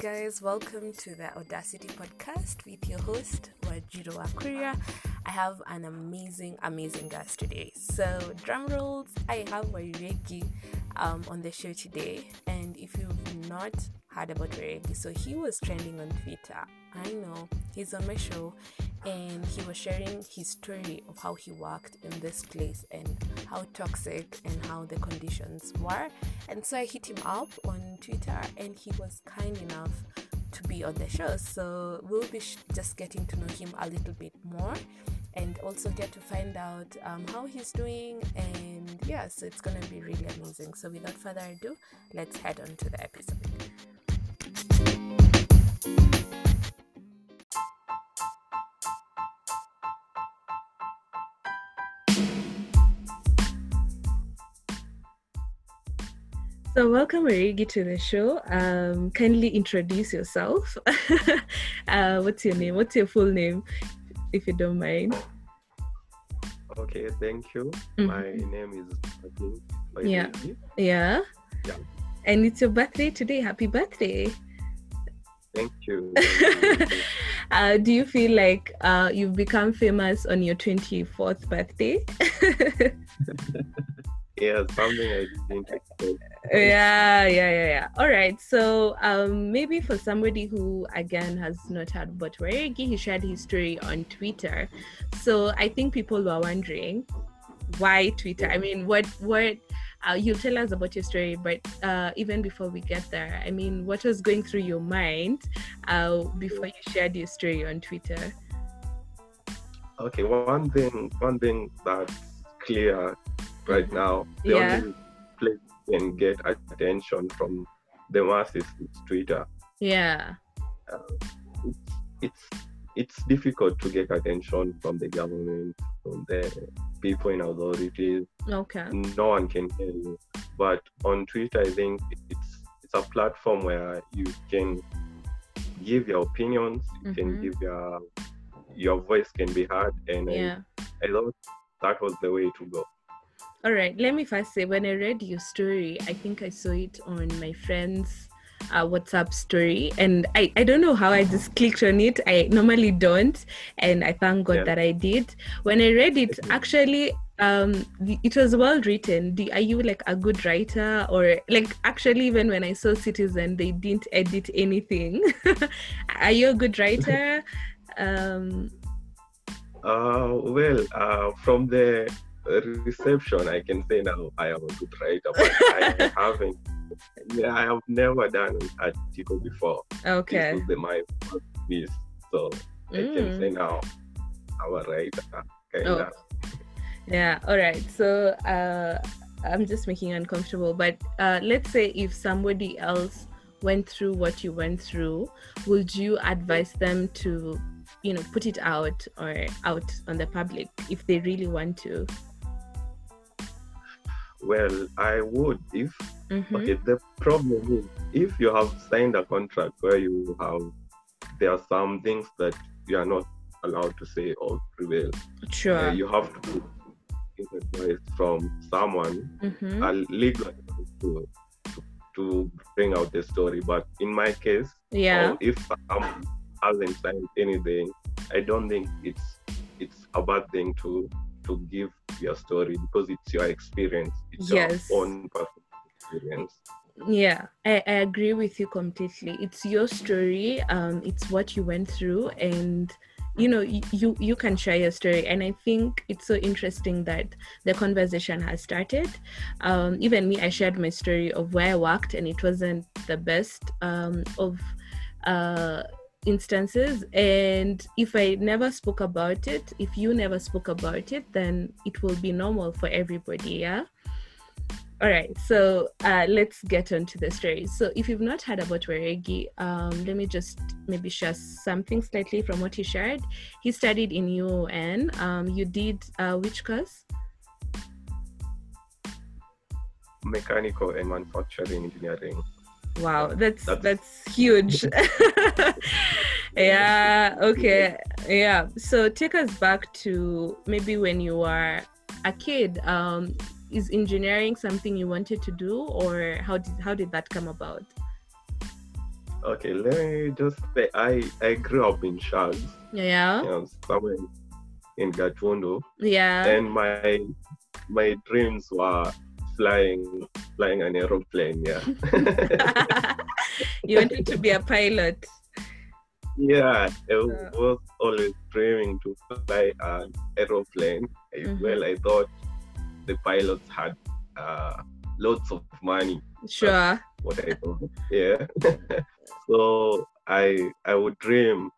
guys, welcome to the Audacity podcast with your host Wanjiru Kuria. I have an amazing guest today. So drum rolls, I have Wyregi on the show today, and if you've not heard about Wyregi, so he was trending on Twitter. I know he's on my show, and he was sharing his story of how he worked in this place and how toxic and how the conditions were. And so I hit him up on Twitter, and he was kind enough to be on the show. So we'll be just getting to know him a little bit more, and also get to find out how he's doing. And yeah, so it's gonna be really amazing. So without further ado, let's head on to the episode. So welcome, Wyregi, to the show. Kindly introduce yourself. What's your name? What's your full name, if you don't mind? Okay, thank you. Mm-hmm. My name is Wyregi. Yeah. And it's your birthday today. Happy birthday. Thank you. Do you feel like you've become famous on your 24th birthday? Yeah, something I didn't expect. Yeah. All right. So maybe for somebody who, again, has not heard about Wyregi, he shared his story on Twitter. So I think people were wondering why Twitter. I mean, what you'll tell us about your story, but even before we get there, I mean, what was going through your mind before you shared your story on Twitter? Okay, one thing that's clear right now, the only place you can get attention from the masses is Twitter. It's difficult to get attention from the government, from the people in authorities. Okay. No one can hear you. But on Twitter, I think it's a platform where you can give your opinions, you can give your voice can be heard, and I thought that was the way to go. All right, let me first say, when I read your story, I think I saw it on my friend's WhatsApp story, and I don't know how I just clicked on it. I normally don't, and I thank God that I did. When I read it, actually, it was well written. Are you like a good writer? Or like, actually, even when I saw Citizen, they didn't edit anything. Are you a good writer? From the reception, I can say now I am a good writer, but I haven't. I have never done an article before. Okay. This was my first piece, so I can say now I'm a writer. Kinda. Oh. Yeah. All right. So I'm just making you uncomfortable, but let's say if somebody else went through what you went through, would you advise them to, put it out or out on the public if they really want to? Well, I would. If the problem is, if you have signed a contract where you have, there are some things that you are not allowed to say or reveal. Sure. You have to get advice from someone, a legal advice to bring out the story. But in my case, if someone hasn't signed anything, I don't think it's a bad thing to give your story, because it's your experience. It's your own personal experience. Yeah, I agree with you completely. It's your story. It's what you went through, and you can share your story. And I think it's so interesting that the conversation has started. Even me, I shared my story of where I worked, and it wasn't the best of instances, and if I never spoke about it, if you never spoke about it, then it will be normal for everybody. All right, so let's get on to the story. So if you've not heard about Wyregi, let me just maybe share something slightly from what he shared. He studied in UON. You did which course? Mechanical and Manufacturing Engineering. Wow, that's huge. So take us back to maybe when you were a kid. Is engineering something you wanted to do, or how did that come about? Okay, let me just say I grew up in Shags. Yeah. Somewhere in Gatwondo. Yeah. And my dreams were flying an aeroplane. Yeah. You wanted to be a pilot. Yeah, I was always dreaming to fly an aeroplane. Mm-hmm. Well, I thought the pilots had lots of money. Sure. That's what I thought. Yeah. So I would dream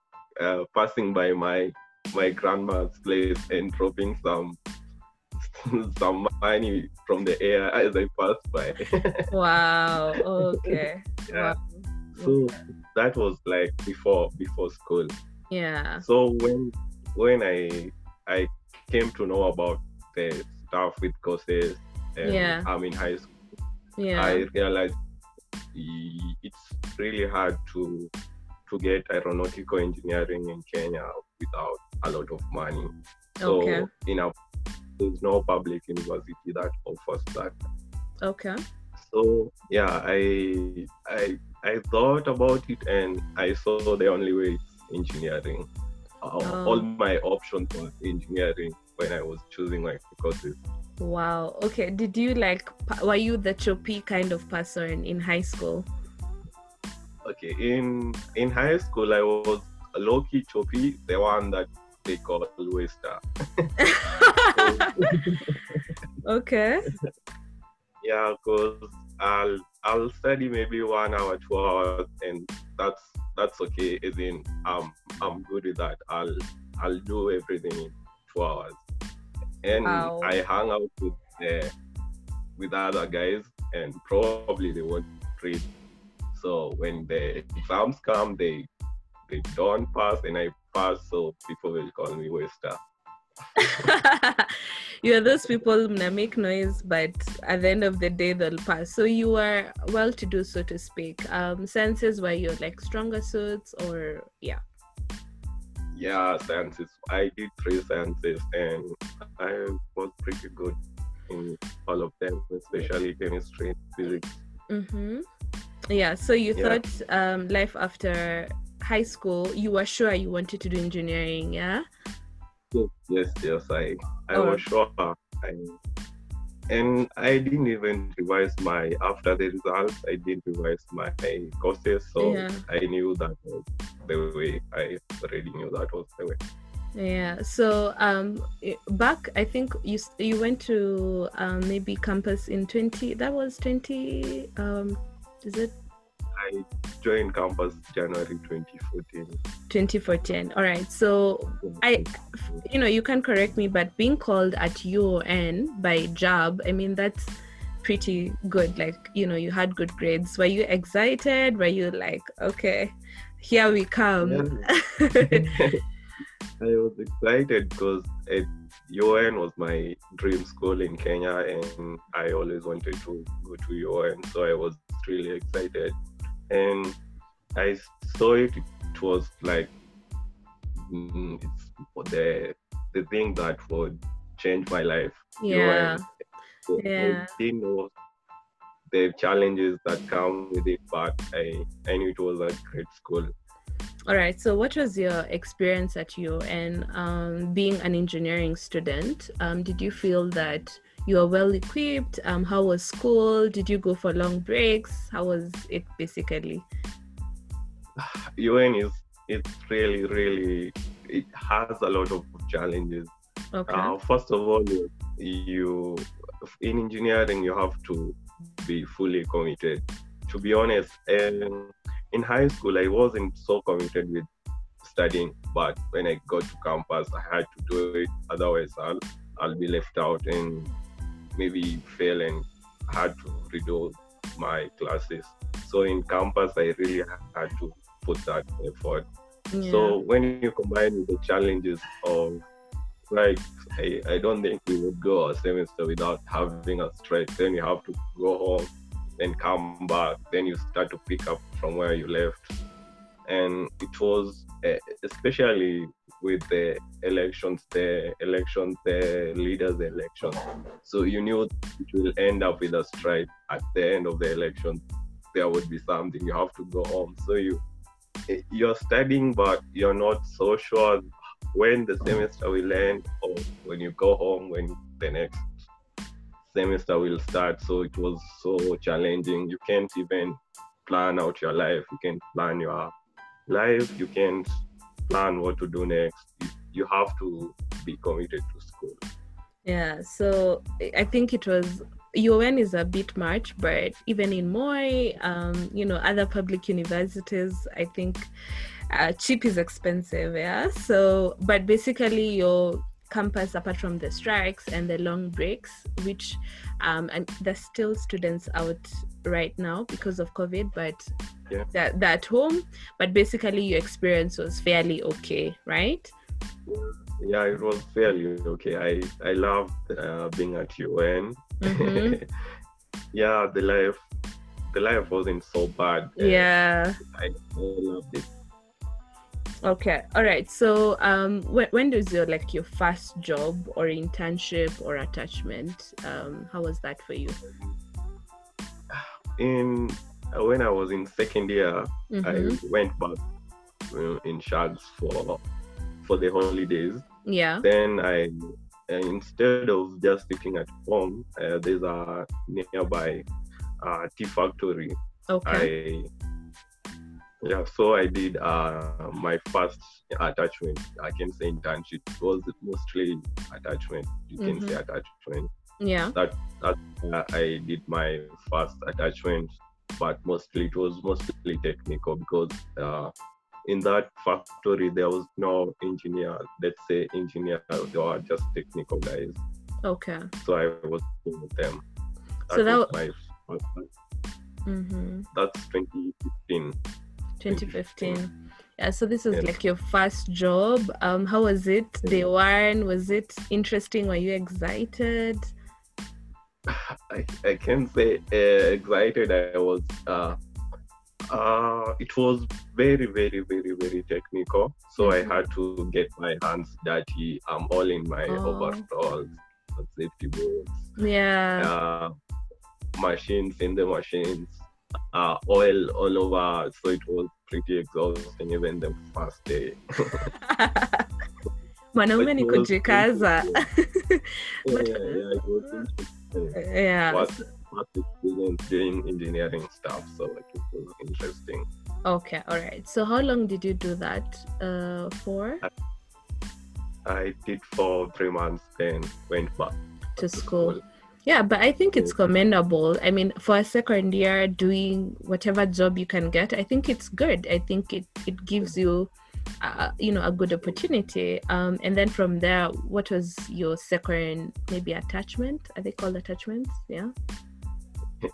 passing by my grandma's place and dropping some money from the air as I passed by. Wow. Okay. Yeah. Wow. So that was like before school. Yeah. So when I came to know about the stuff with courses and I'm in high school, I realized it's really hard to get aeronautical engineering in Kenya without a lot of money. So there's no public university that offers that. Okay. So yeah, I thought about it and I saw the only way is engineering. All my options were engineering when I was choosing my courses. Wow. Okay. Did you were you the choppy kind of person in high school? Okay. In high school, I was a low-key choppy, the one that they call waster. Okay. Yeah, because I'll study maybe 1 hour, 2 hours, and that's okay. As in, I'm good with that. I'll do everything in 2 hours, and wow. I hang out with other guys, and probably they won't read. So when the exams come, they don't pass, and I pass. So people will call me waster. You're those people that make noise, but at the end of the day they'll pass. So you were well-to-do, so to speak. Sciences were your stronger suits, or sciences. I did 3 sciences and I was pretty good in all of them, especially chemistry and physics. Mm-hmm. Yeah. So you thought life after high school, you were sure you wanted to do engineering? Yeah. Yes, I was sure. And I didn't even revise after the results, I didn't revise my courses, so I knew that was the way. I already knew that was the way. Yeah, so back, I think you went to maybe campus in 20, is it? I joined campus January 2014. 2014. All right. So you can correct me, but being called at UON by JAB, I mean, that's pretty good. You had good grades. Were you excited? Were you okay, here we come? Yeah. I was excited because UON was my dream school in Kenya, and I always wanted to go to UON, so I was really excited. And I saw it was it's the thing that would change my life. Yeah. I didn't know the challenges that come with it, but I knew it was a great school. All right. So what was your experience at UON, being an engineering student? Did you feel that you were well equipped? How was school? Did you go for long breaks? How was it basically? UON it's really, really, it has a lot of challenges. Okay. First of all, you in engineering, you have to be fully committed. To be honest, in high school, I wasn't so committed with studying, but when I got to campus, I had to do it. Otherwise, I'll be left out and maybe fail, and had to redo my classes. So in campus, I really had to put that effort. Yeah. So when you combine the challenges of I don't think we would go a semester without having a stress. Then you have to go home, then come back, then you start to pick up from where you left. And it was, especially with the leaders' elections. So you knew it will end up with a strike at the end of the election. there would be something, you have to go home. So you're studying, but you're not so sure when the semester will end or when you go home, when the next semester will start. So it was so challenging. You can't even plan out your life. You can't plan your life. You can't plan what to do next. You have to be committed to school. Yeah, so I think it was, UON is a bit much, but even in Moi, other public universities, I think cheap is expensive, yeah? So, but basically your campus, apart from the strikes and the long breaks, which and there's still students out right now because of COVID, but yeah, they're at home, but basically your experience was fairly okay, right? Yeah, it was fairly okay. I loved being at UN. Mm-hmm. Yeah, the life wasn't so bad. Yeah, I loved it. Okay, all right. So, when was your first job or internship or attachment? How was that for you? When I was in second year, mm-hmm, I went back in Shags for the holidays. Yeah. Then I instead of just sitting at home, there's a nearby tea factory. Okay. So I did my first attachment. I can say internship. It was mostly attachment. You mm-hmm. can say attachment. Yeah. That I did my first attachment, but it was mostly technical because in that factory, there was no engineer. Let's say engineer, they were just technical guys. Okay. So I was with them. That's 2015. 2015. Yeah. So this was your first job. How was it? Day one, was it interesting? Were you excited? I can't say excited. I was. It was very, very, very, very technical. So mm-hmm. I had to get my hands dirty. I'm all in my overalls, safety boots. Yeah. Machines in the machines. Oil all over. So it was pretty exhausting even the first day. Mwanaume ni kujikaza. Yeah. Experience doing engineering stuff, so it was interesting. Okay, all right. So how long did you do that for? I did for 3 months, then went back to school. Yeah, but I think it's commendable. I mean, for a second year, doing whatever job you can get, I think it's good. I think it gives you a good opportunity. And then from there, what was your second, maybe attachment? Are they called attachments? Yeah.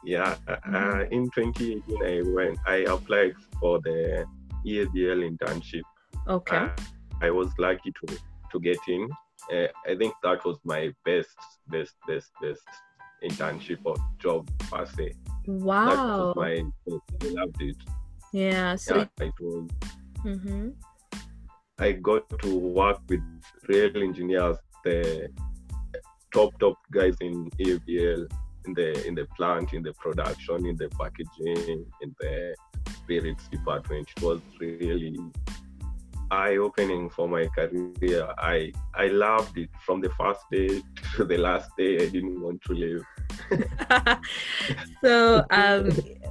Yeah, in 2018, I applied for the EABL internship. Okay. I was lucky to get in. I think that was my best internship or job per se. Wow. That was I loved it. Yeah. So yeah, it was. Mm-hmm. I got to work with real engineers, the top guys in EABL. In the plant, in the production, in the packaging, in the spirits department. It was really eye-opening for my career. I loved it from the first day to the last day. I didn't want to leave.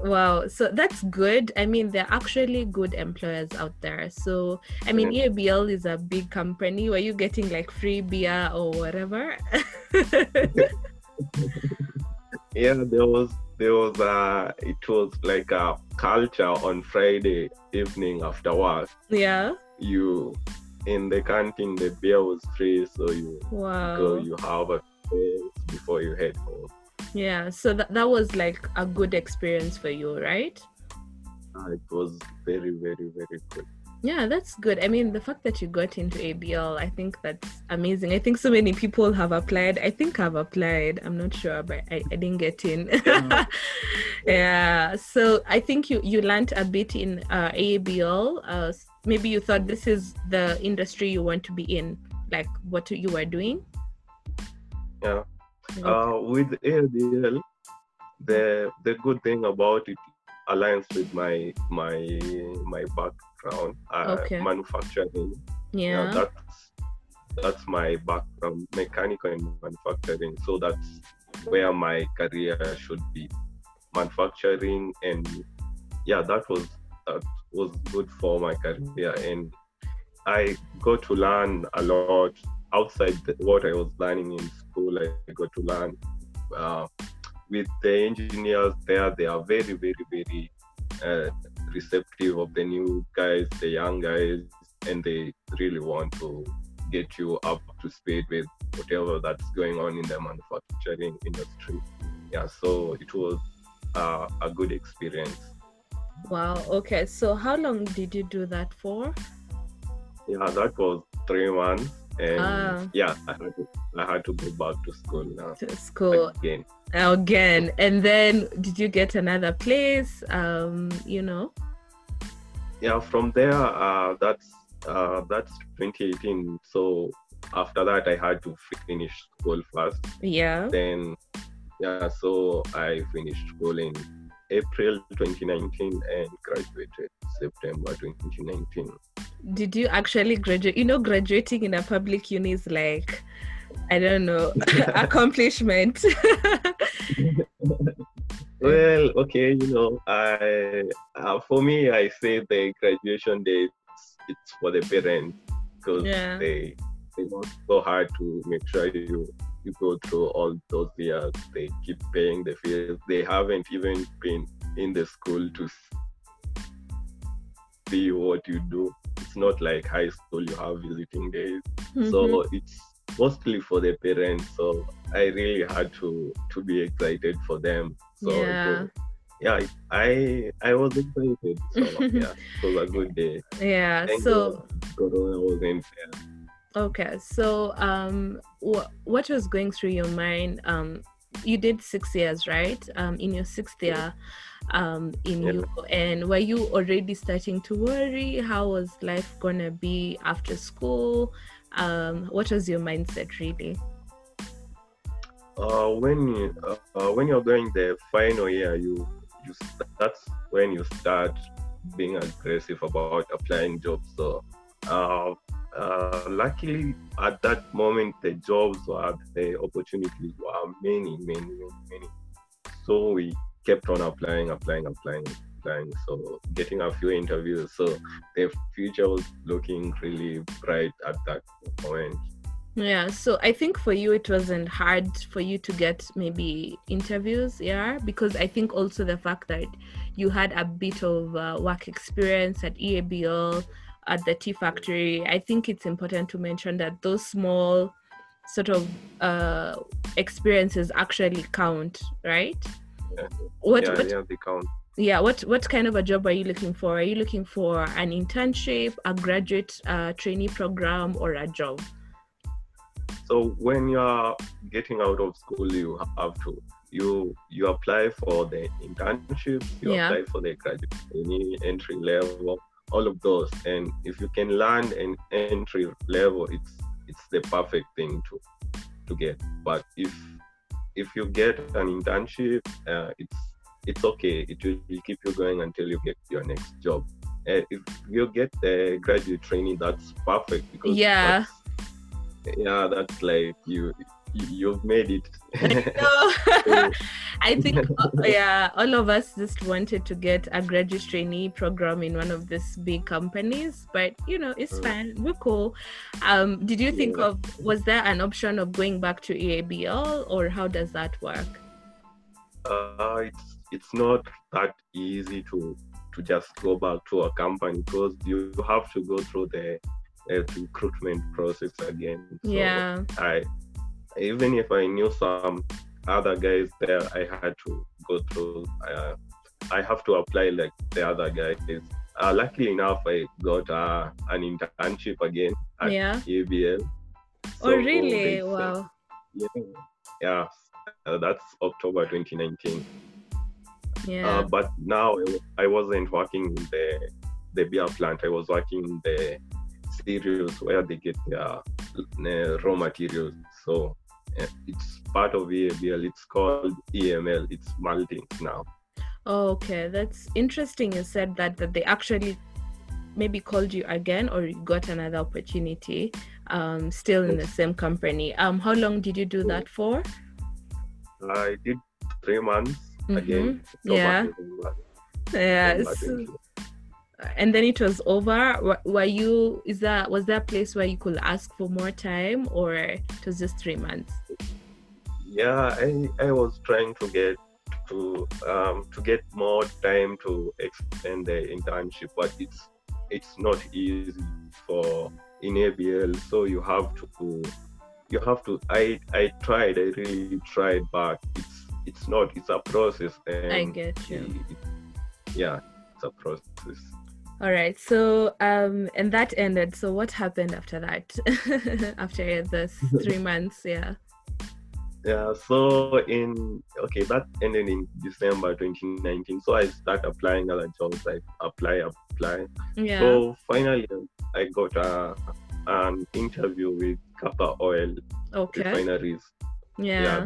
Wow. So that's good. I mean, there are actually good employers out there. So, I mean, EABL is a big company. Were you getting free beer or whatever? Yeah, there was it was like a culture on Friday evening after work. Yeah. You, in the canteen, the beer was free, so you go, you have a taste before you head home. Yeah, so that was a good experience for you, right? It was very, very, very good. Yeah, that's good. I mean, the fact that you got into ABL, I think that's amazing. I think so many people have applied. I think I've applied. I'm not sure, but I didn't get in. Yeah. So I think you learned a bit in ABL. Maybe you thought this is the industry you want to be in, like what you were doing. Yeah. With ABL, the good thing about it aligns with my background, manufacturing. Yeah, that's my background, mechanical and manufacturing. So that's where my career should be, manufacturing, and yeah, that was good for my career. And I got to learn a lot outside what I was learning in school. I got to learn with the engineers there. They are very, very, very receptive of the new guys, the young guys, and they really want to get you up to speed with whatever that's going on in the manufacturing industry. Yeah, so it was a good experience. Wow. Okay. So how long did you do that for? Yeah, that was 3 months. And yeah, I had to go back to school now. To school again. And then did you get another place? Yeah, from there, that's 2018. So after that, I had to finish school first. Yeah. Then, yeah, so I finished school in April 2019 and graduated September 2019. Did you actually graduate? You know, graduating in a public uni is like, I don't know, accomplishment. Well, okay, I for me, I say the graduation day, it's for the parents, because they work so hard to make sure you go through all those years. They keep paying the fees. They haven't even been in the school to see what you do. It's not like high school, you have visiting days. Mm-hmm. So it's mostly for the parents. So I really had to be excited for them. So I was excited. So yeah, it was a good day. Yeah. Thank so Corona wasn't there. Okay, so what was going through your mind? You did 6 years, right? In your sixth year, and were you already starting to worry? How was life gonna be after school? What was your mindset really? When you're going the final year, you that's when you start being aggressive about applying jobs. So. Luckily, at that moment, the opportunities were many, many, many, many. So we kept on applying. So getting a few interviews. So the future was looking really bright at that point. Yeah. So I think for you, it wasn't hard for you to get maybe interviews. Yeah. Because I think also the fact that you had a bit of work experience at EABL, at the tea factory. I think it's important to mention that those small sort of experiences actually count, right? Yeah. They count. Yeah, what kind of a job are you looking for? Are you looking for an internship, a graduate trainee program, or a job? So when you're getting out of school, you have to you apply for the internships, apply for the graduate trainee, entry level, all of those. And if you can land an entry level, it's the perfect thing to get. But if you get an internship, it's okay. It will keep you going until you get your next job. If you get the graduate training, that's perfect, because that's like you've made it. I think all of us just wanted to get a graduate trainee program in one of these big companies, but it's fine, we're cool. Did you think of, was there an option of going back to EABL, or how does that work? It's not that easy to just go back to a company, because you have to go through the recruitment process again. So even if I knew some other guys there, I had to go through. I have to apply like the other guys. Luckily enough, I got an internship again at EABL. So really? Wow. That's October 2019. Yeah. But now I wasn't working in the beer plant. I was working in the cereals where they get their raw materials. So it's part of EABL. It's called EML. It's maltings now. Okay, that's interesting. You said that they actually maybe called you again, or you got another opportunity still in the same company. How long did you do that for? I did 3 months again. And then it was over. Was there a place where you could ask for more time, or it was just 3 months? Yeah, I was trying to get more time to extend the internship, but it's not easy in EABL. So you have to. I really tried, but it's not. It's a process. And I get you. It's a process. All right. So and that ended. So what happened after that? After this 3 months, So that ended in December 2019. So I start applying other jobs. I apply. Yeah. So finally, I got an interview with Kappa Oil refineries. Yeah.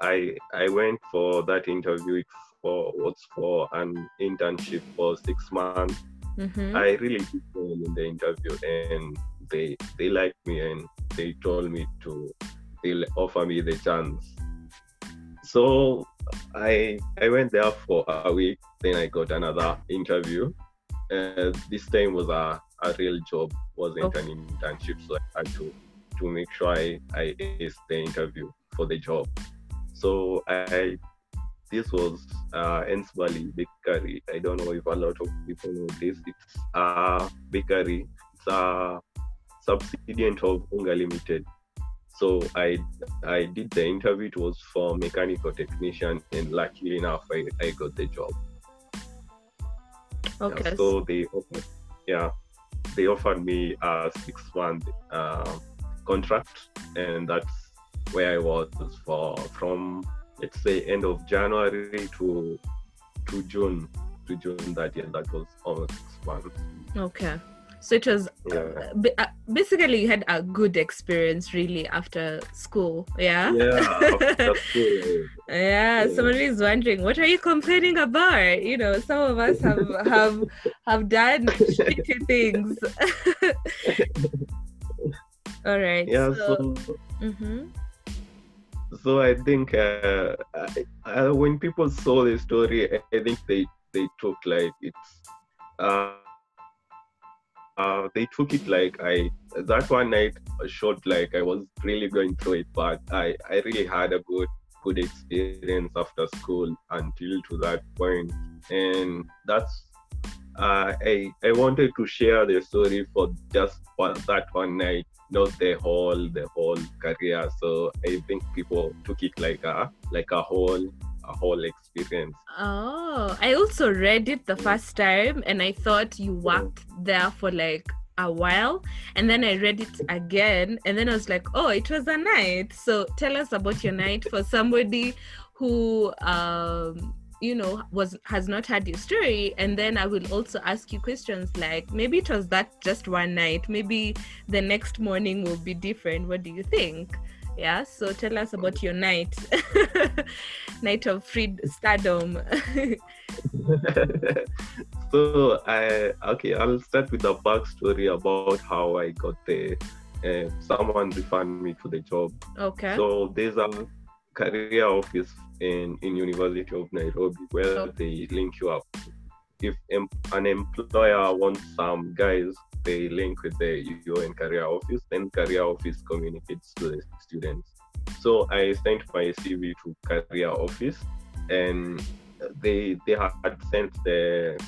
I went for that interview. It was for an internship for 6 months. Mm-hmm. I really did well in the interview, and they liked me, and they told me they'll offer me the chance. So I went there for a week, then I got another interview. This time was a real job, wasn't an internship, so I had to make sure I aced the interview for the job. So this was Ensbali Bakery. I don't know if a lot of people know this. It's a bakery. It's a subsidiary of Unga Limited. So I did the interview. It was for mechanical technician, and luckily enough, I got the job. Okay. Yeah, so they offered me a 6 month contract, and that's where I was from let's say end of January to June. To June that year, that was almost 6 months. Okay. So it was basically you had a good experience really after school, after school. Somebody is wondering, what are you complaining about? You know, some of us have done shitty things. All right. Yeah. So mm-hmm. So I think when people saw the story, I think they took like it's. They took it like that one night showed like I was really going through it, but I really had a good experience after school until to that point. And that's I wanted to share the story for just that one night, not the whole career. So I think people took it like a whole experience. Oh, I also read it the first time, and I thought you worked there for like a while, and then I read it again, and then I was like, oh, it was a night. So tell us about your night for somebody who has not heard your story. And then I will also ask you questions like, maybe it was that just one night, maybe the next morning will be different. What do you think? Yeah, so tell us about your night, night of freedom. So I'll start with the backstory about how I got there. Someone referred me to the job. Okay. So there's a career office in University of Nairobi where they link you up. If an employer wants some guys, they link with the UON career office, then career office communicates to the students. So I sent my CV to career office, and they had sent the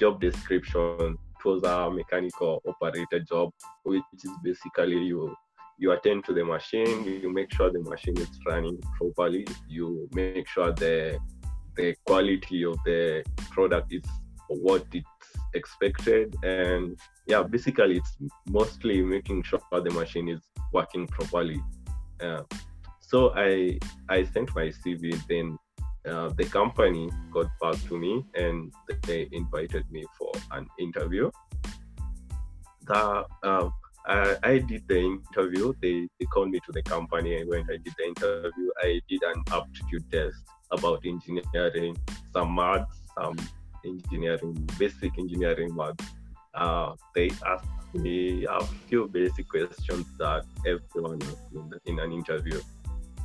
job description. It was a mechanical operator job, which is basically you attend to the machine, you make sure the machine is running properly, you make sure the quality of the product is what it's expected, and basically it's mostly making sure the machine is working properly. So I sent my CV, then the company got back to me, and they invited me for an interview. I did the interview. They called me to the company. I went. I did the interview. I did an aptitude test. about engineering, some maths, some engineering, basic engineering maths. They asked me a few basic questions that everyone has in an interview.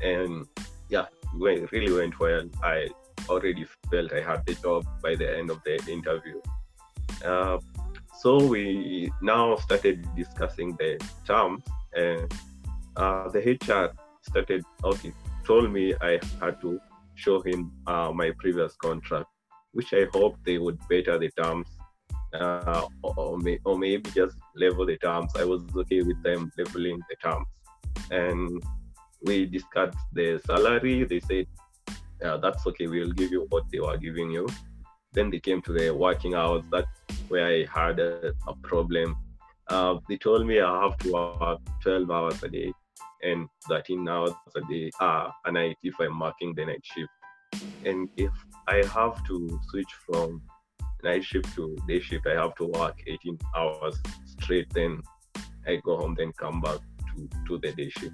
And yeah, it really went well. I already felt I had the job by the end of the interview. So we now started discussing the terms, and the HR told me I had to show him my previous contract, which I hope they would better the terms, or maybe just level the terms. I was okay with them leveling the terms. And we discussed the salary. They said, yeah, that's okay, we'll give you what they were giving you. Then they came to the working hours. That's where I had a problem. They told me I have to work 12 hours a day and 13 hours a day a night if I'm working the night shift. And if I have to switch from night shift to day shift, I have to work 18 hours straight. Then I go home, then come back to the day shift.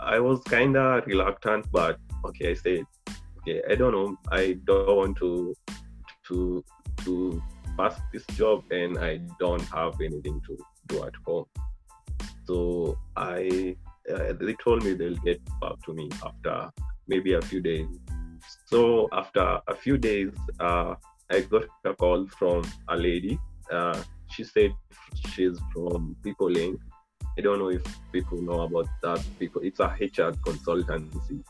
I was kind of reluctant, but okay, I said, okay, I don't know, I don't want to pass this job, and I don't have anything to do at home. So they told me they'll get back to me after maybe a few days. So after a few days, I got a call from a lady. She said she's from PeopleLink. I don't know if people know about that. It's a HR consultancy.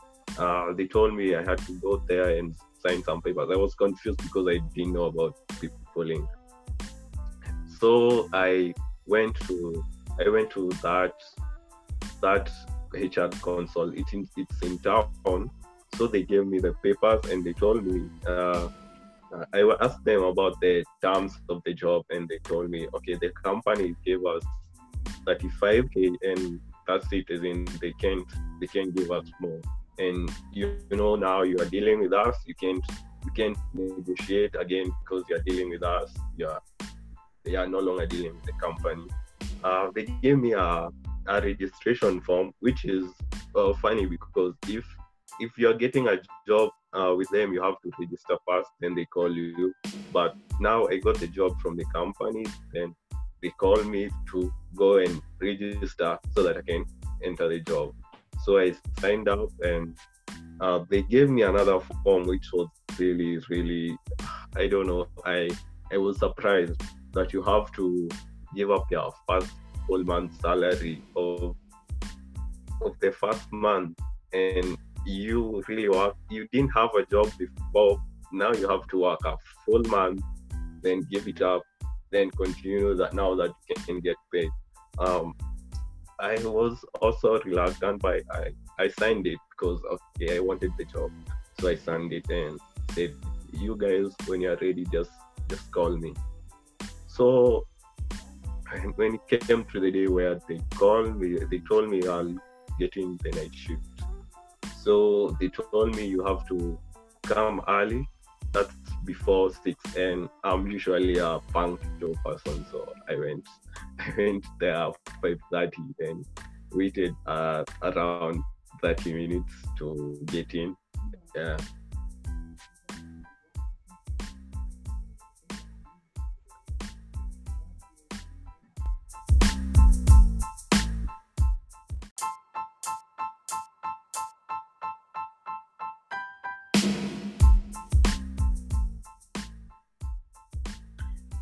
They told me I had to go there and sign some papers. I was confused because I didn't know about PeopleLink. So I went to that HR consult. It's in town. So they gave me the papers, and they told me, I asked them about the terms of the job, and they told me, okay, the company gave us 35K, and that's it, as in they can't give us more. And you know, now you are dealing with us, you can't negotiate again because you are dealing with us. They are no longer dealing with the company. They gave me a registration form, which is funny because if you're getting a job with them, you have to register first, then they call you. But now I got the job from the company, then they call me to go and register so that I can enter the job. So I signed up, and they gave me another form, which was really, really, I don't know, I was surprised that you have to give up your first whole month's salary of the first month, and you really work. You didn't have a job before. Now you have to work a full month, then give it up, then continue that now that you can get paid. I was also reluctant, but I signed it because, okay, I wanted the job. So I signed it and said, you guys, when you're ready, just call me. So when it came to the day where they called me, they told me I'll get in the night shift. So they told me you have to come early. That's before 6, and I'm usually a punctual person, so I went there 5:30 and waited around 30 minutes to get in. Yeah.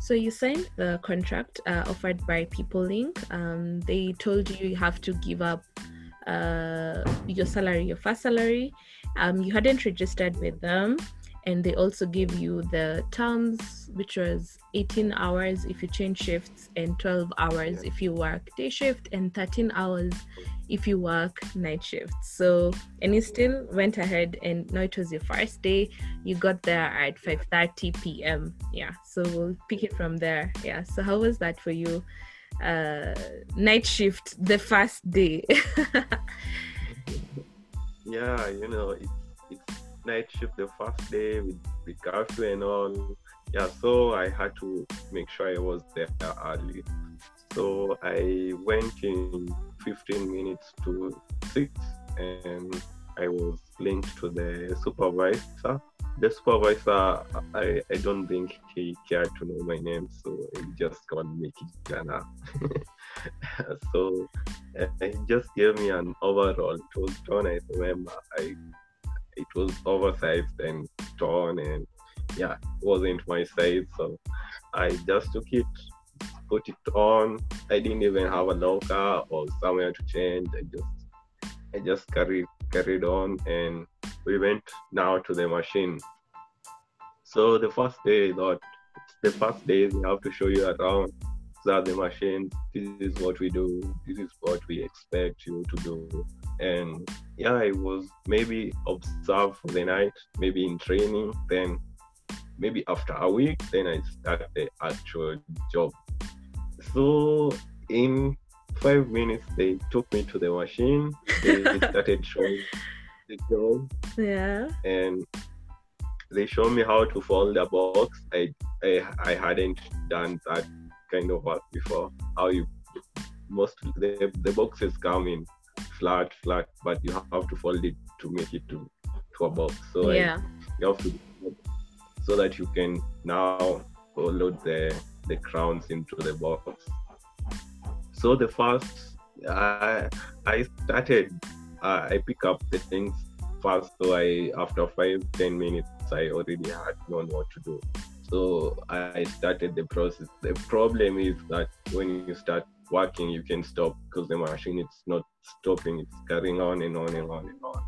So you signed the contract offered by PeopleLink. They told you you have to give up your first salary. You hadn't registered with them, and they also gave you the terms, which was 18 hours if you change shifts, and 12 hours if you work day shift, and 13 hours if you work night shift. So, and you still went ahead, and now it was your first day. You got there at 5:30 p.m. Yeah, so we'll pick it from there. Yeah, so how was that for you? Night shift, the first day. Yeah, you know, it's night shift, the first day with the curfew and all. Yeah, so I had to make sure I was there early. So I went in 15 minutes to 6, and I was linked to the supervisor. The supervisor, I don't think he cared to know my name, so he just called me Kijana. So he just gave me an overall. It was torn, I remember. It was oversized and torn, and yeah, it wasn't my size, so I just took it, put it on. I didn't even have a locker or somewhere to change. I just carried on, and we went now to the machine. So the first day, you have to show you around. So the machine, this is what we do, this is what we expect you to do. And yeah, I was maybe observed for the night, maybe in training, then maybe after a week, then I start the actual job. So in 5 minutes, they took me to the machine. They started showing the job. Yeah. And they showed me how to fold a box. I hadn't done that kind of work before. How you most the boxes come in flat, but you have to fold it to make it to a box. So yeah, you have to do it so that you can now load the crowns into the box. So the first, I started, I pick up the things fast. So after 5-10 minutes, I already had known what to do. So I started the process. The problem is that when you start working, you can stop because the machine is not stopping. It's carrying on and on and on and on.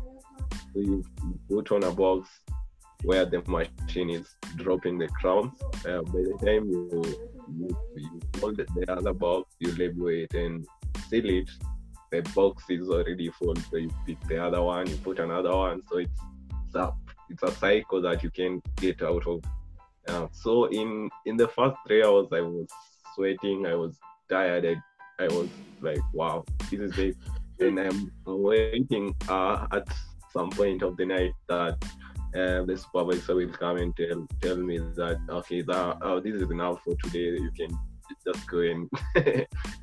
So you put on a box where the machine is dropping the crowns. By the time you fold the other box, you label it and seal it, the box is already full, so you pick the other one, you put another one, so it's a cycle that you can get out of. So in the first 3 hours, I was sweating, I was tired, I was like, wow, this is it. And I'm waiting at some point of the night that the supervisor will come and tell me that, okay, this is enough for today. You can just go and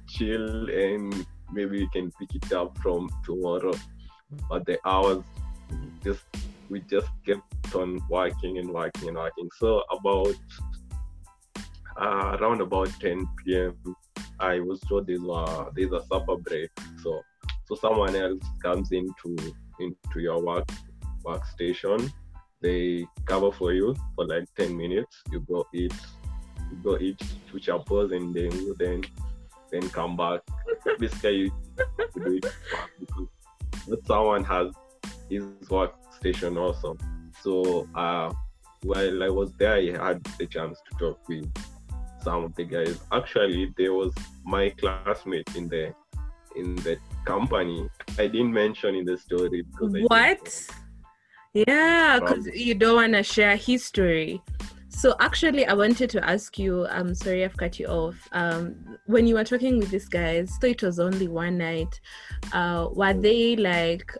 chill, and maybe you can pick it up from tomorrow. But the hours, we just kept on working and working and working. So about around about 10 p.m., I was told there's a supper break. So someone else comes into your workstation. They cover for you for like 10 minutes. You go eat two chapels, and then you then come back. Basically, you do it back because someone has his workstation also. So while I was there, I had the chance to talk with some of the guys. Actually, there was my classmate in the company. I didn't mention in the story because what? Yeah, because you don't want to share history. So actually, I wanted to ask you, I'm sorry I've cut you off. When you were talking with these guys, so it was only one night, were they like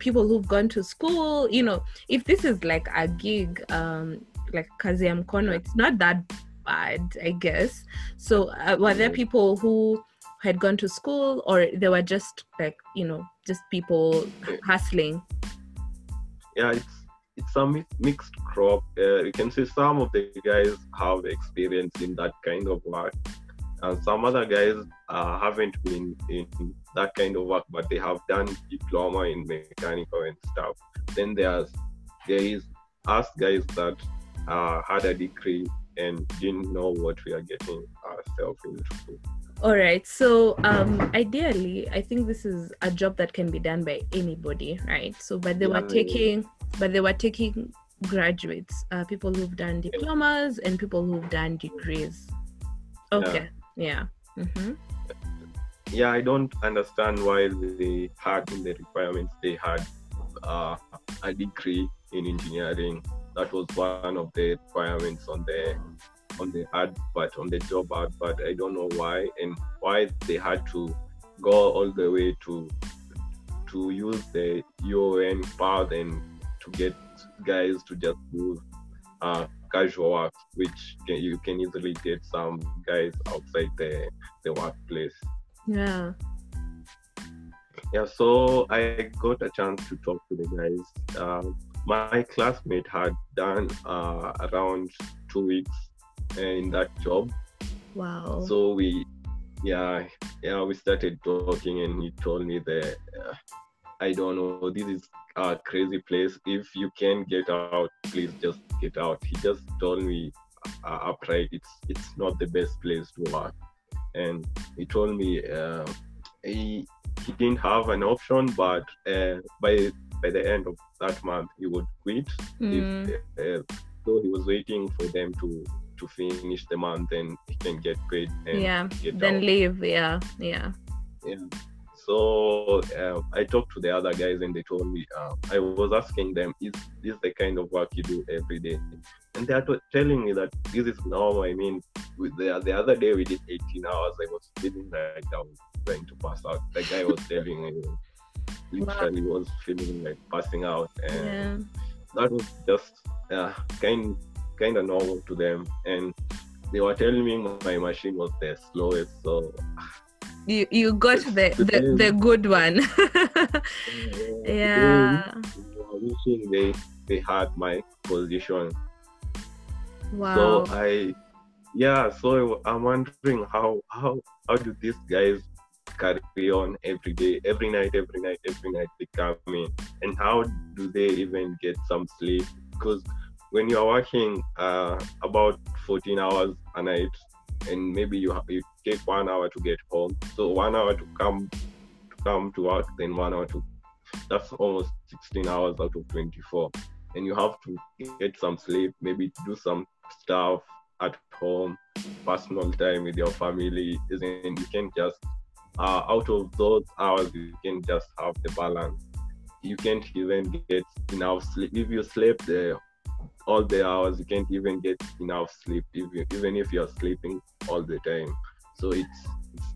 people who've gone to school? You know, if this is like a gig, like Kaziam Kono, it's not that bad, I guess. So were there people who had gone to school, or they were just like, you know, just people hustling? Yeah, it's a mixed crop. You can see some of the guys have experience in that kind of work, and some other guys haven't been in that kind of work, but they have done diploma in mechanical and stuff. Then there is us guys that had a degree and didn't know what we are getting ourselves into. All right, so ideally, I think this is a job that can be done by anybody, right? So, but they were taking graduates, people who've done diplomas and people who've done degrees. Okay, yeah. Mm-hmm. Yeah, I don't understand why they had in the requirements they had a degree in engineering. That was one of the requirements on the advert, on the job advert. I don't know why they had to go all the way to use the UON path and to get guys to just do casual work, which you can easily get some guys outside the workplace. Yeah. Yeah, so I got a chance to talk to the guys. My classmate had done around 2 weeks in that job. Wow. So we started talking, and he told me that, I don't know, this is a crazy place. If you can get out, please just get out. He just told me upright, it's not the best place to work. And he told me he didn't have an option, but by the end of that month, he would quit. So he was waiting for them to finish the month, and he can get paid and leave. So I talked to the other guys, and they told me, I was asking them, is this the kind of work you do every day? And they are telling me that this is normal. I mean, with the other day we did 18 hours. I was feeling like I was going to pass out. The guy was telling me, literally was feeling like passing out, and that was just kind of normal to them. And they were telling me my machine was the slowest, so. You got the good one. Wishing they had my position. Wow. So I'm wondering how do these guys carry on every day, every night they come in, and how do they even get some sleep? Because when you are working about 14 hours a night, and maybe you take 1 hour to get home, so 1 hour to come to work, then 1 hour that's almost 16 hours out of 24, and you have to get some sleep, maybe do some stuff at home, personal time with your family, and you can just out of those hours you can just have the balance. You can't even get enough sleep if you sleep there all the hours. You can't even get enough sleep even if you're sleeping all the time. So it's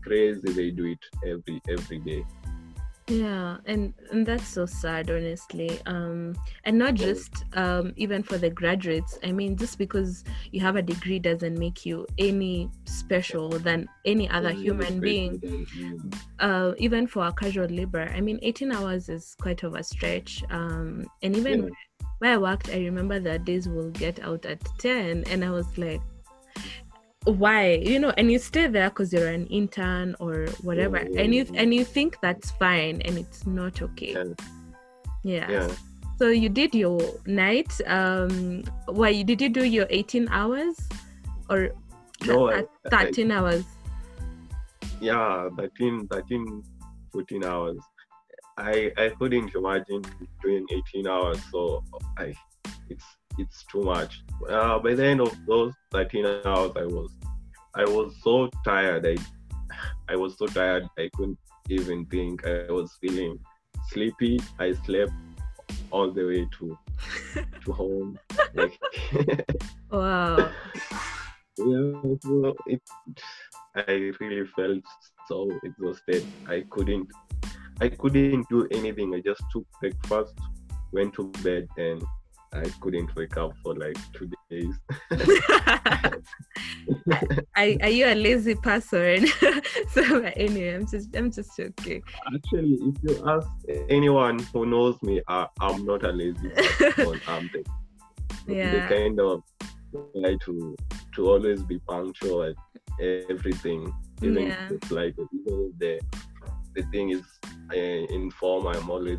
crazy. They do it every day. Yeah, and that's so sad, honestly. And not just even for the graduates. I mean, just because you have a degree doesn't make you any special than any other human being. Even for a casual labor, I mean, 18 hours is quite of a stretch. And even where I worked, I remember that days will get out at 10, and I was like, why? You know, and you stay there because you're an intern or whatever, and you think that's fine, and it's not okay. So you did your night. Why did you do your 18 hours or 13 hours? Yeah, 14 hours. I couldn't imagine doing 18 hours, so it's too much. By the end of those 13 hours, I was so tired. I was so tired, I couldn't even think. I was feeling sleepy. I slept all the way to home. Wow. I really felt so exhausted. I couldn't do anything. I just took breakfast, went to bed, and I couldn't wake up for like 2 days. Are you a lazy person? So anyway, I'm just joking. Actually, if you ask anyone who knows me, I'm not a lazy person. I'm the kind of guy to always be punctual at everything, even if it's like the thing is in form. I'm always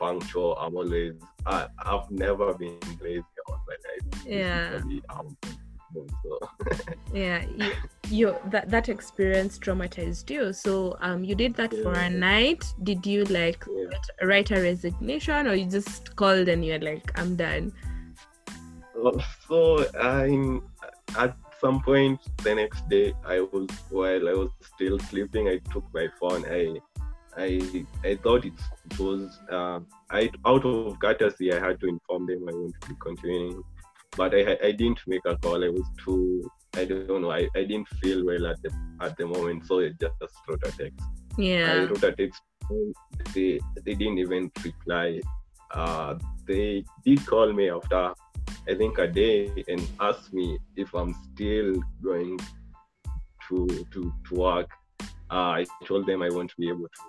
punctual. I've never been lazy all my life. You that experience traumatized you. So you did that for a night. Did you write a resignation, or you just called and you're like, I'm done? So at some point the next day, I was still sleeping, I took my phone. I thought it was out of courtesy. I had to inform them I won't be continuing, but I didn't make a call. I was too, I don't know, I didn't feel well at the moment, so I just wrote a text. I wrote a text. They didn't even reply. They did call me after I think a day and asked me if I'm still going to work. I told them I won't be able to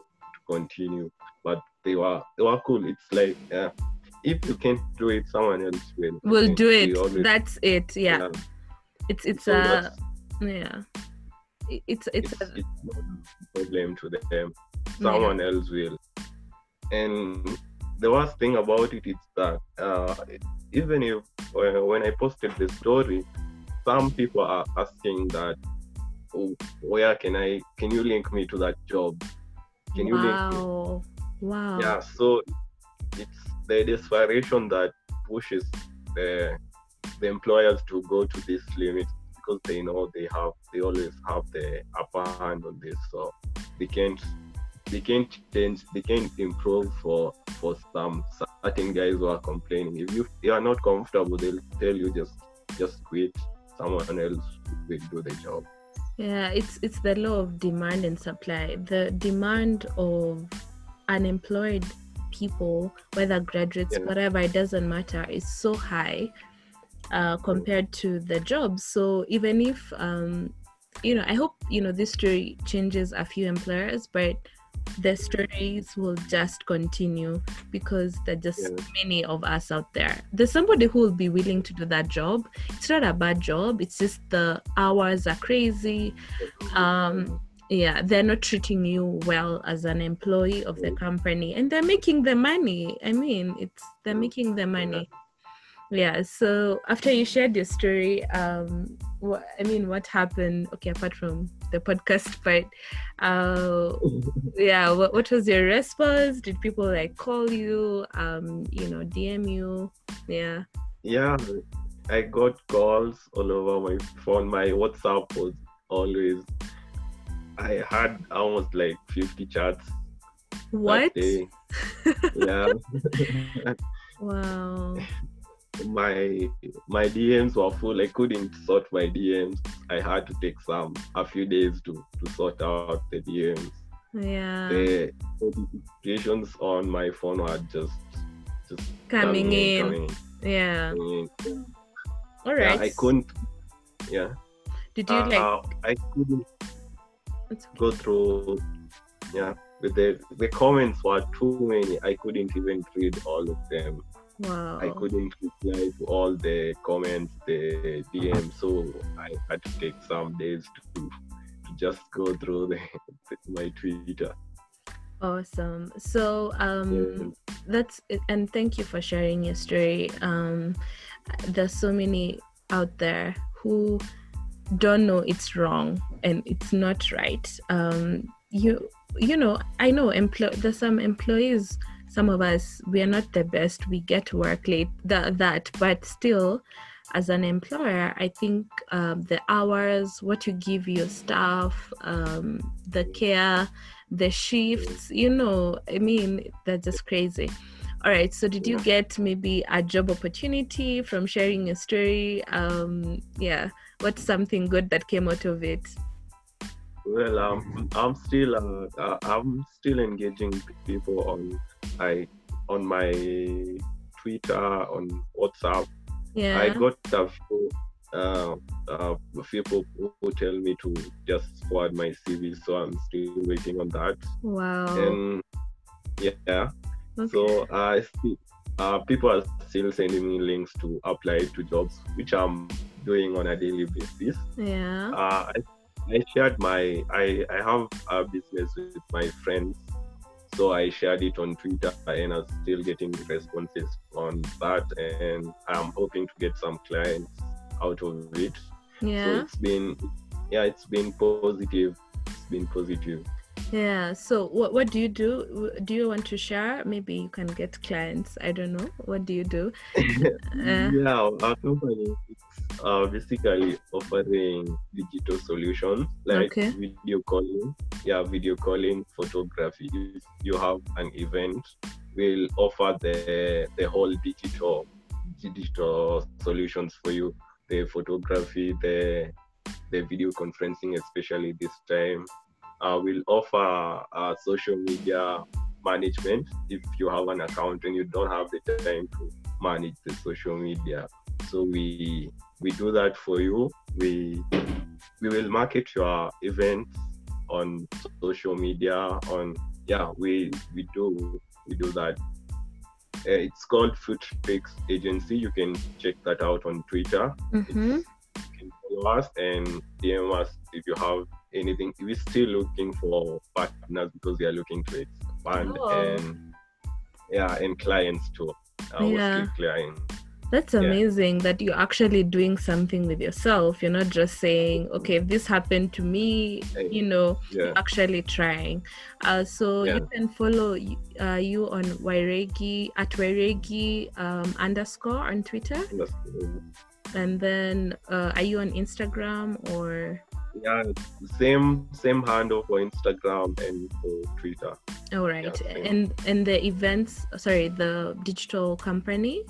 continue. But they were cool. It's like, yeah, if you can't do it, someone else will do it. Always, that's it. Yeah, yeah. It's a problem to them. Someone else will. And the worst thing about it is that even if when I posted the story, some people are asking that, oh, where can you link me to that job? Can you link me? Wow. Yeah, so it's the desperation that pushes the employers to go to this limit, because they know they always have the upper hand on this, so they can't change, they can't improve for some certain guys who are complaining. If you are not comfortable, they'll tell you just quit. Someone else will do the job. Yeah, it's the law of demand and supply. The demand of unemployed people, whether graduates, whatever, it doesn't matter, is so high compared to the jobs. So even if I hope this story changes a few employers, but the stories will just continue, because there are just so many of us out there. There's somebody who will be willing to do that job. It's not a bad job, it's just the hours are crazy. They're not treating you well as an employee of the company, and they're making the money. I mean, they're making the money. Yeah, so after you shared your story, what happened? Okay, apart from the podcast part, what was your response? Did people like call you, DM you? Yeah. Yeah, I got calls all over my phone. My WhatsApp was I had almost like 50 chats. What? That day. Yeah. Wow. My DMs were full. I couldn't sort my DMs. I had to take a few days to sort out the DMs. Yeah. The notifications on my phone were just coming in. Yeah. All right. Yeah, I couldn't. Yeah. Did you I couldn't go through. Yeah. With the comments were too many. I couldn't even read all of them. Wow. I couldn't reply to all the comments, the DMs, so I had to take some days to just go through my Twitter. Awesome. So that's it, and thank you for sharing your story. There's so many out there who don't know it's wrong and it's not right. I know there's some employees. Some of us, we are not the best. We get work late, but still, as an employer, I think the hours, what you give your staff, the care, the shifts, they're just crazy. All right, so did you get maybe a job opportunity from sharing your story? What's something good that came out of it? Well, I'm still engaging people on my Twitter, on WhatsApp. Yeah. I got a few people who tell me to just forward my CV, so I'm still waiting on that. Wow. And yeah. Okay. So people are still sending me links to apply to jobs, which I'm doing on a daily basis. Yeah. I shared I have a business with my friends, so I shared it on Twitter, and I'm still getting responses on that, and I'm hoping to get some clients out of it. Yeah. So it's been positive. Yeah. So what do you do? Do you want to share? Maybe you can get clients. I don't know. What do you do? Our company is basically offering digital solutions like video calling. Yeah, video calling, photography. If you have an event, we'll offer the whole digital solutions for you. The photography, the video conferencing, especially this time. We'll offer social media management if you have an account and you don't have the time to manage the social media. So we do that for you. We will market your events on social media, on yeah, we do that. It's called Futrix Agency. You can check that out on Twitter. Mm-hmm. You can follow us and DM us if you have anything. We're still looking for partners because we are looking to expand and clients too. That's amazing that you're actually doing something with yourself. You're not just saying, okay, this happened to me, you're actually trying. So you can follow you on Wyregi, at Wyregi _ on Twitter. And then are you on Instagram or? Yeah, same handle for Instagram and for Twitter. All right. Yeah, and the events, sorry, the digital company?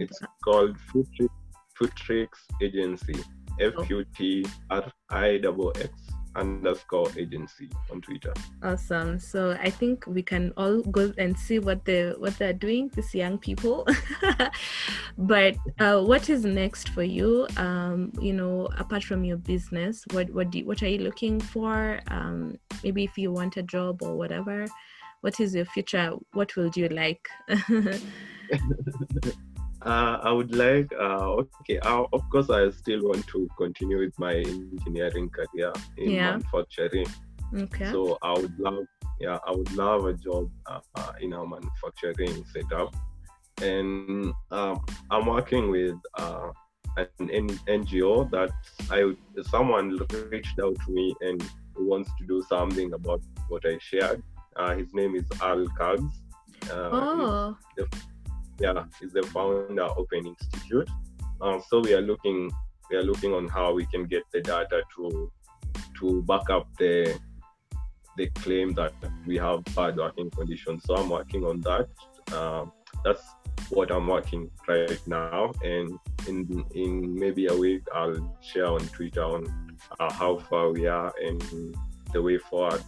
It's called Futrix Agency, Futrix _ agency on Twitter. Awesome. So I think we can all go and see what they're doing, these young people. But what is next for you? Apart from your business, what are you looking for? Maybe if you want a job or whatever, what is your future? What would you like? I would like, of course, I still want to continue with my engineering career in manufacturing. Okay. So I would love a job in a manufacturing setup. And I'm working with an NGO that someone reached out to me and wants to do something about what I shared. His name is Al Kabs. He's the founder of Open Institute. So we are looking on how we can get the data to back up the claim that we have bad working conditions. So I'm working on that. That's what I'm working right now. And in maybe a week, I'll share on Twitter on how far we are and the way forward.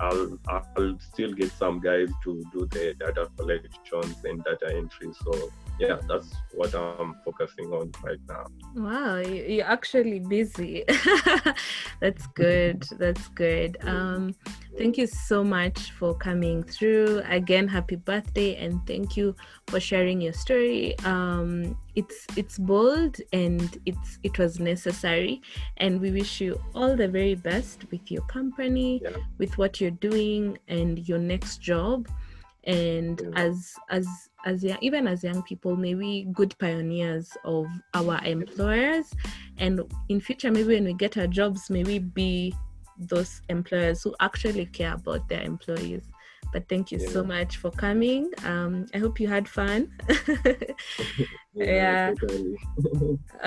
I'll still get some guys to do the data collections and data entry. So yeah, that's what I'm focusing on right now. Wow, you're actually busy. That's good. Thank you so much for coming through. Again, happy birthday and thank you for sharing your story. It's bold and it was necessary, and we wish you all the very best with your company, with what you're doing and your next job. And as young people, may we good pioneers of our employers, and in future maybe when we get our jobs, may we be those employers who actually care about their employees. But thank you so much for coming. I hope you had fun. All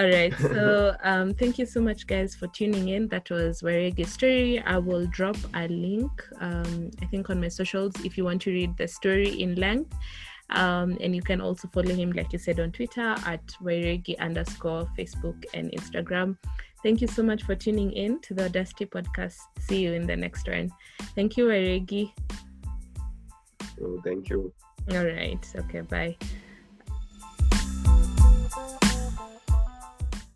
right. So thank you so much, guys, for tuning in. That was Wyregi story. I will drop a link, I think, on my socials if you want to read the story in length. And you can also follow him, like you said, on Twitter at Wyregi _ Facebook and Instagram. Thank you so much for tuning in to the Audacity Podcast. See you in the next one. Thank you, Wyregi. Oh, thank you. All right. Okay, bye.